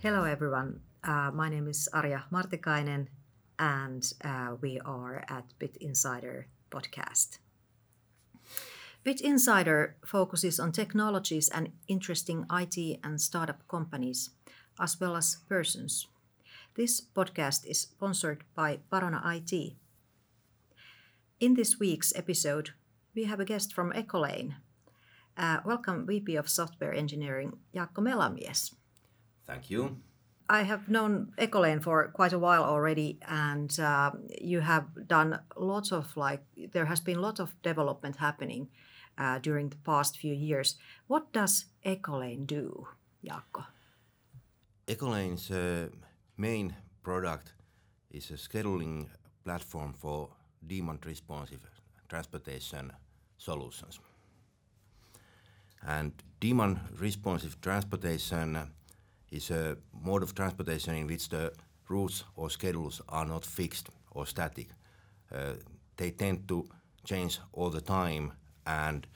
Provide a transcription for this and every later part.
Hello everyone, my name is Arja Martikainen and we are at Bitinsider podcast. Bitinsider focuses on technologies and interesting IT and startup companies, as well as persons. This podcast is sponsored by Barona IT. In this week's episode, we have a guest from Ecolane. Welcome VP of Software Engineering, Jaakko Melamies. Thank you. I have known Ecolane for quite a while already, and you have done lots of, there has been lots of development happening during the past few years. What does Ecolane do, Jaakko? Ecolane's main product is a scheduling platform for demand-responsive transportation solutions. And demand-responsive transportation is a mode of transportation in which the routes or schedules are not fixed or static. They tend to change all the time, and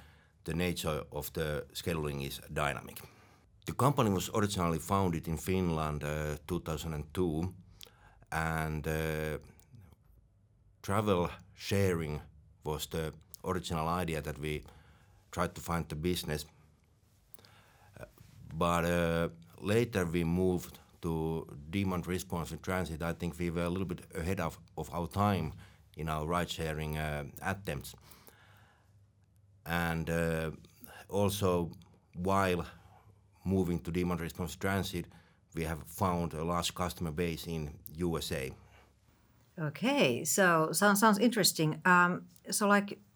the nature of the scheduling is dynamic. The company was originally founded in Finland in 2002, and travel sharing was the original idea that we tried to find the business. But later we moved to demand responsive transit. I think we were a little bit ahead of our time in our ride-sharing attempts. And also, while moving to demand responsive transit, we have found a large customer base in USA. Okay, so sounds interesting.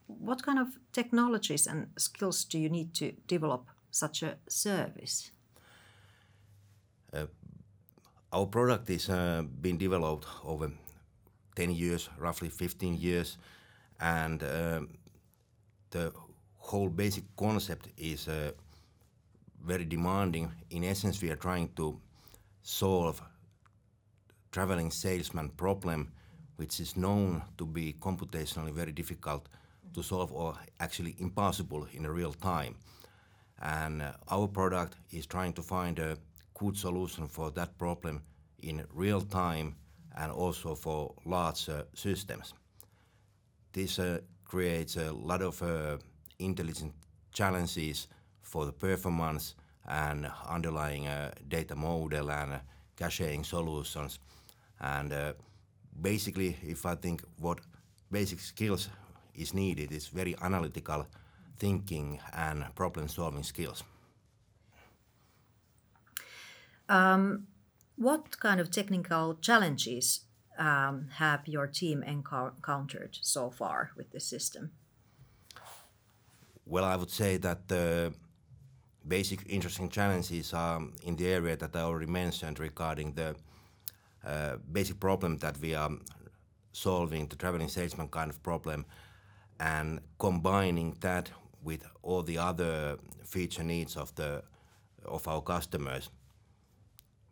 What kind of technologies and skills do you need to develop such a service? Our product is been developed over 10 years, roughly 15 years, and the whole basic concept is very demanding. In essence, we are trying to solve traveling salesman problem, which is known to be computationally very difficult to solve, or actually impossible in real time. And our product is trying to find a good solution for that problem in real time and also for large systems. This creates a lot of intelligent challenges for the performance and underlying data model and caching solutions. And basically, if I think what basic skills is needed, is very analytical thinking and problem-solving skills. What kind of technical challenges have your team encountered so far with the system? Well, I would say that the basic interesting challenges are in the area that I already mentioned regarding the basic problem that we are solving, the traveling salesman kind of problem, and combining that with all the other feature needs of our customers.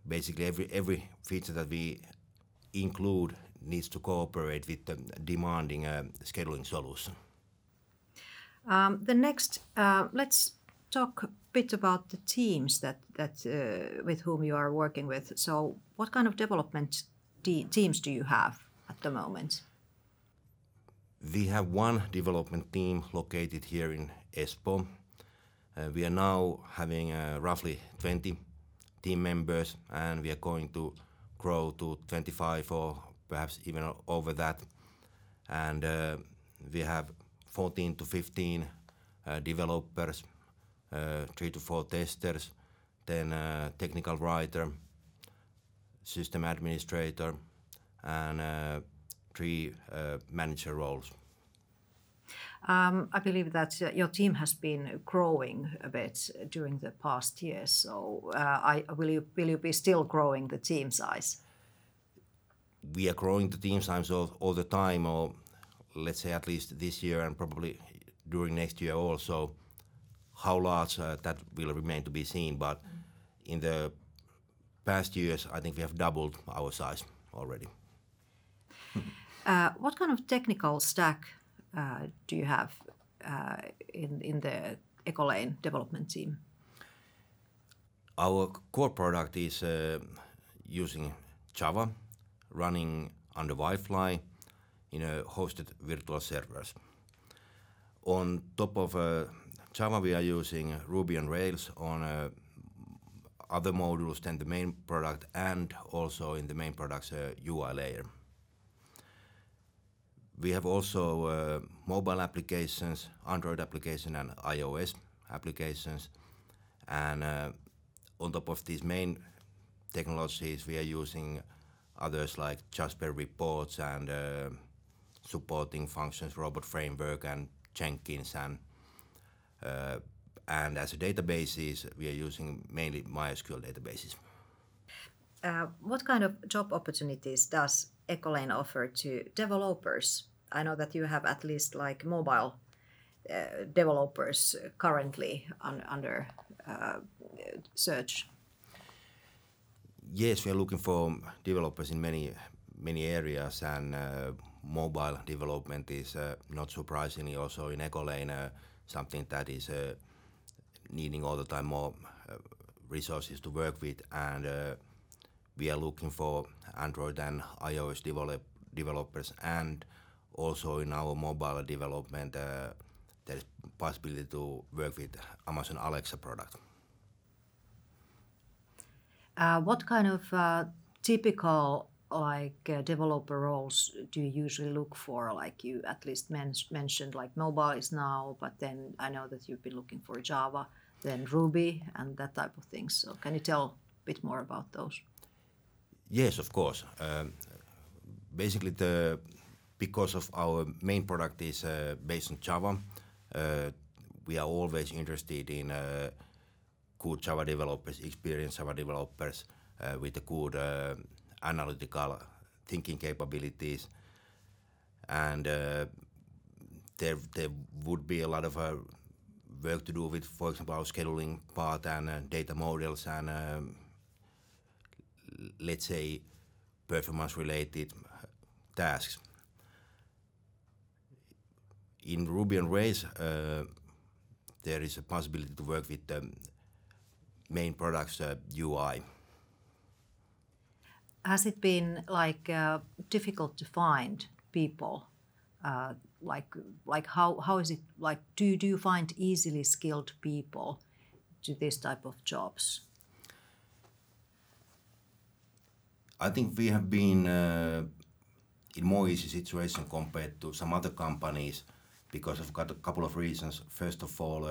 Basically, every feature that we include needs to cooperate with the demanding scheduling solution. Let's talk a bit about the teams that with whom you are working with. So, what kind of development teams do you have at the moment? We have one development team located here in Espoo. We are now having roughly 20 team members, and we are going to grow to 25 or perhaps even over that. And we have 14 to 15 developers, 3 to 4 testers, then a technical writer, system administrator, and 3 manager roles. I believe that your team has been growing a bit during the past years, so will you be still growing the team size? We are growing the team size all the time, or let's say at least this year and probably during next year also. How large that will remain to be seen, but in the past years I think we have doubled our size already. What kind of technical stack do you have in the Ecolane development team? Our core product is using Java, running under WildFly in hosted virtual servers. On top of Java, we are using Ruby on Rails on other modules than the main product, and also in the main product's UI layer. We have also mobile applications, Android application and iOS applications. And on top of these main technologies, we are using others like Jasper reports and supporting functions, robot framework and Jenkins. And as a databases, we are using mainly MySQL databases. What kind of job opportunities does Ecolane offer to developers? I know that you have at least like mobile developers currently under search. Yes, we are looking for developers in many areas, and mobile development is not surprisingly also in Ecolane something that is needing all the time more resources to work with, and we are looking for Android and iOS developers, and also in our mobile development there is possibility to work with Amazon Alexa product. What kind of typical developer roles do you usually look for? Like you at least mentioned like mobile is now, but then I know that you've been looking for Java, then Ruby and that type of things. So can you tell a bit more about those? Yes, of course. Basically, because of our main product is based on Java, we are always interested in good Java developers, experienced Java developers with a good analytical thinking capabilities, and there would be a lot of work to do with, for example, our scheduling part and data models and let's say performance-related tasks. In Ruby on Rails, there is a possibility to work with the main product's UI. Has it been difficult to find people? How is it like? Do you find easily skilled people to this type of jobs? I think we have been in more easy situation compared to some other companies because of a couple of reasons. First of all,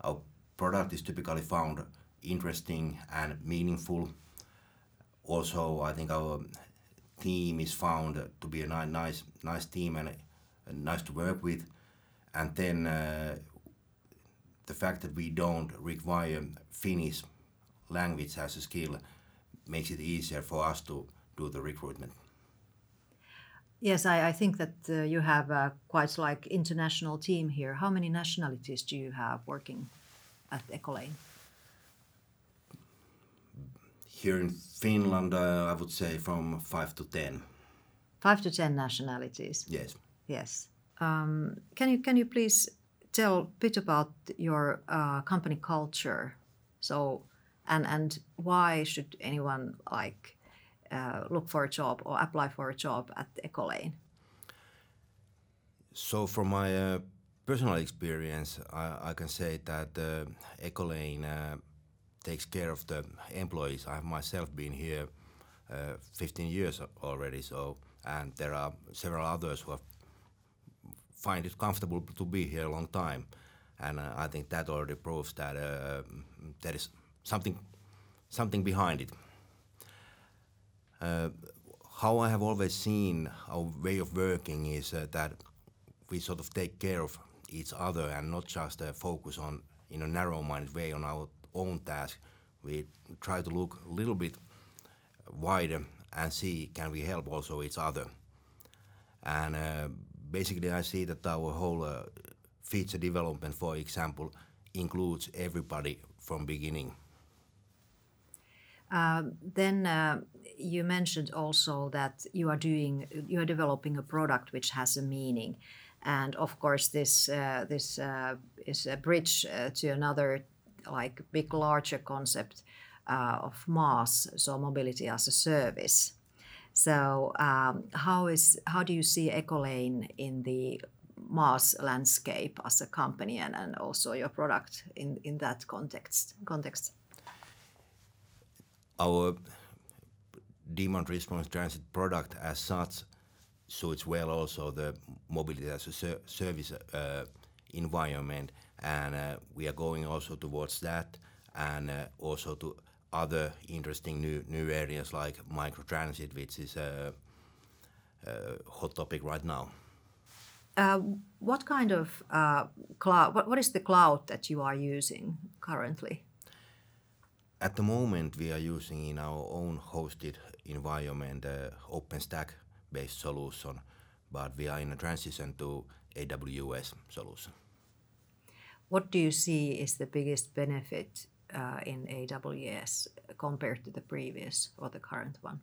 our product is typically found interesting and meaningful. Also, I think our team is found to be a nice team and nice to work with. And then the fact that we don't require Finnish language as a skill makes it easier for us to do the recruitment. Yes, I think that you have a quite international team here. How many nationalities do you have working at Ecolane? Here in Finland, I would say from 5 to 10. 5 to 10 nationalities. Yes. Yes. Can you please tell a bit about your company culture? So. And why should anyone look for a job or apply for a job at Ecolane? So from my personal experience, I can say that Ecolane takes care of the employees. I have myself been here 15 years already, and there are several others who find it comfortable to be here a long time. And I think that already proves that there is something behind it. How I have always seen our way of working is that we sort of take care of each other and not just focus on, in a narrow-minded way, on our own task. We try to look a little bit wider and see can we help also each other. And basically I see that our whole feature development, for example, includes everybody from beginning. Then you mentioned also that you are developing a product which has a meaning, and of course this is a bridge to another like big larger concept of MaaS, so mobility as a service. So how do you see Ecolane in the MaaS landscape as a company and also your product in that context? Our demand response transit product as such suits well also the mobility as a service environment, and we are going also towards that, and also to other interesting new areas like microtransit, which is a hot topic right now. What kind of cloud? What is the cloud that you are using currently? At the moment, we are using in our own hosted environment OpenStack-based solution, but we are in a transition to AWS solution. What do you see is the biggest benefit in AWS compared to the previous or the current one?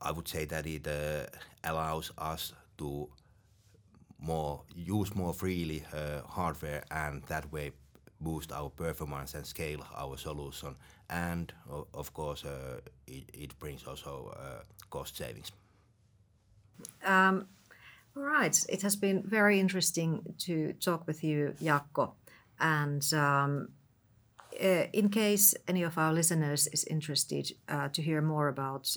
I would say that it allows us to use more freely hardware, and that way boost our performance and scale our solution. And of course, it brings also cost savings. All right. It has been very interesting to talk with you, Jaakko. And in case any of our listeners is interested to hear more about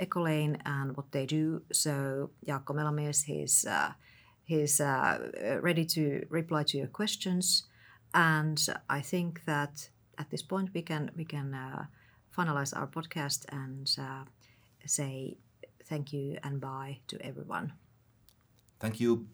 Ecolane and what they do, so Jaakko Melamies, he's ready to reply to your questions, and I think that at this point we can finalize our podcast and say thank you and bye to everyone. Thank you.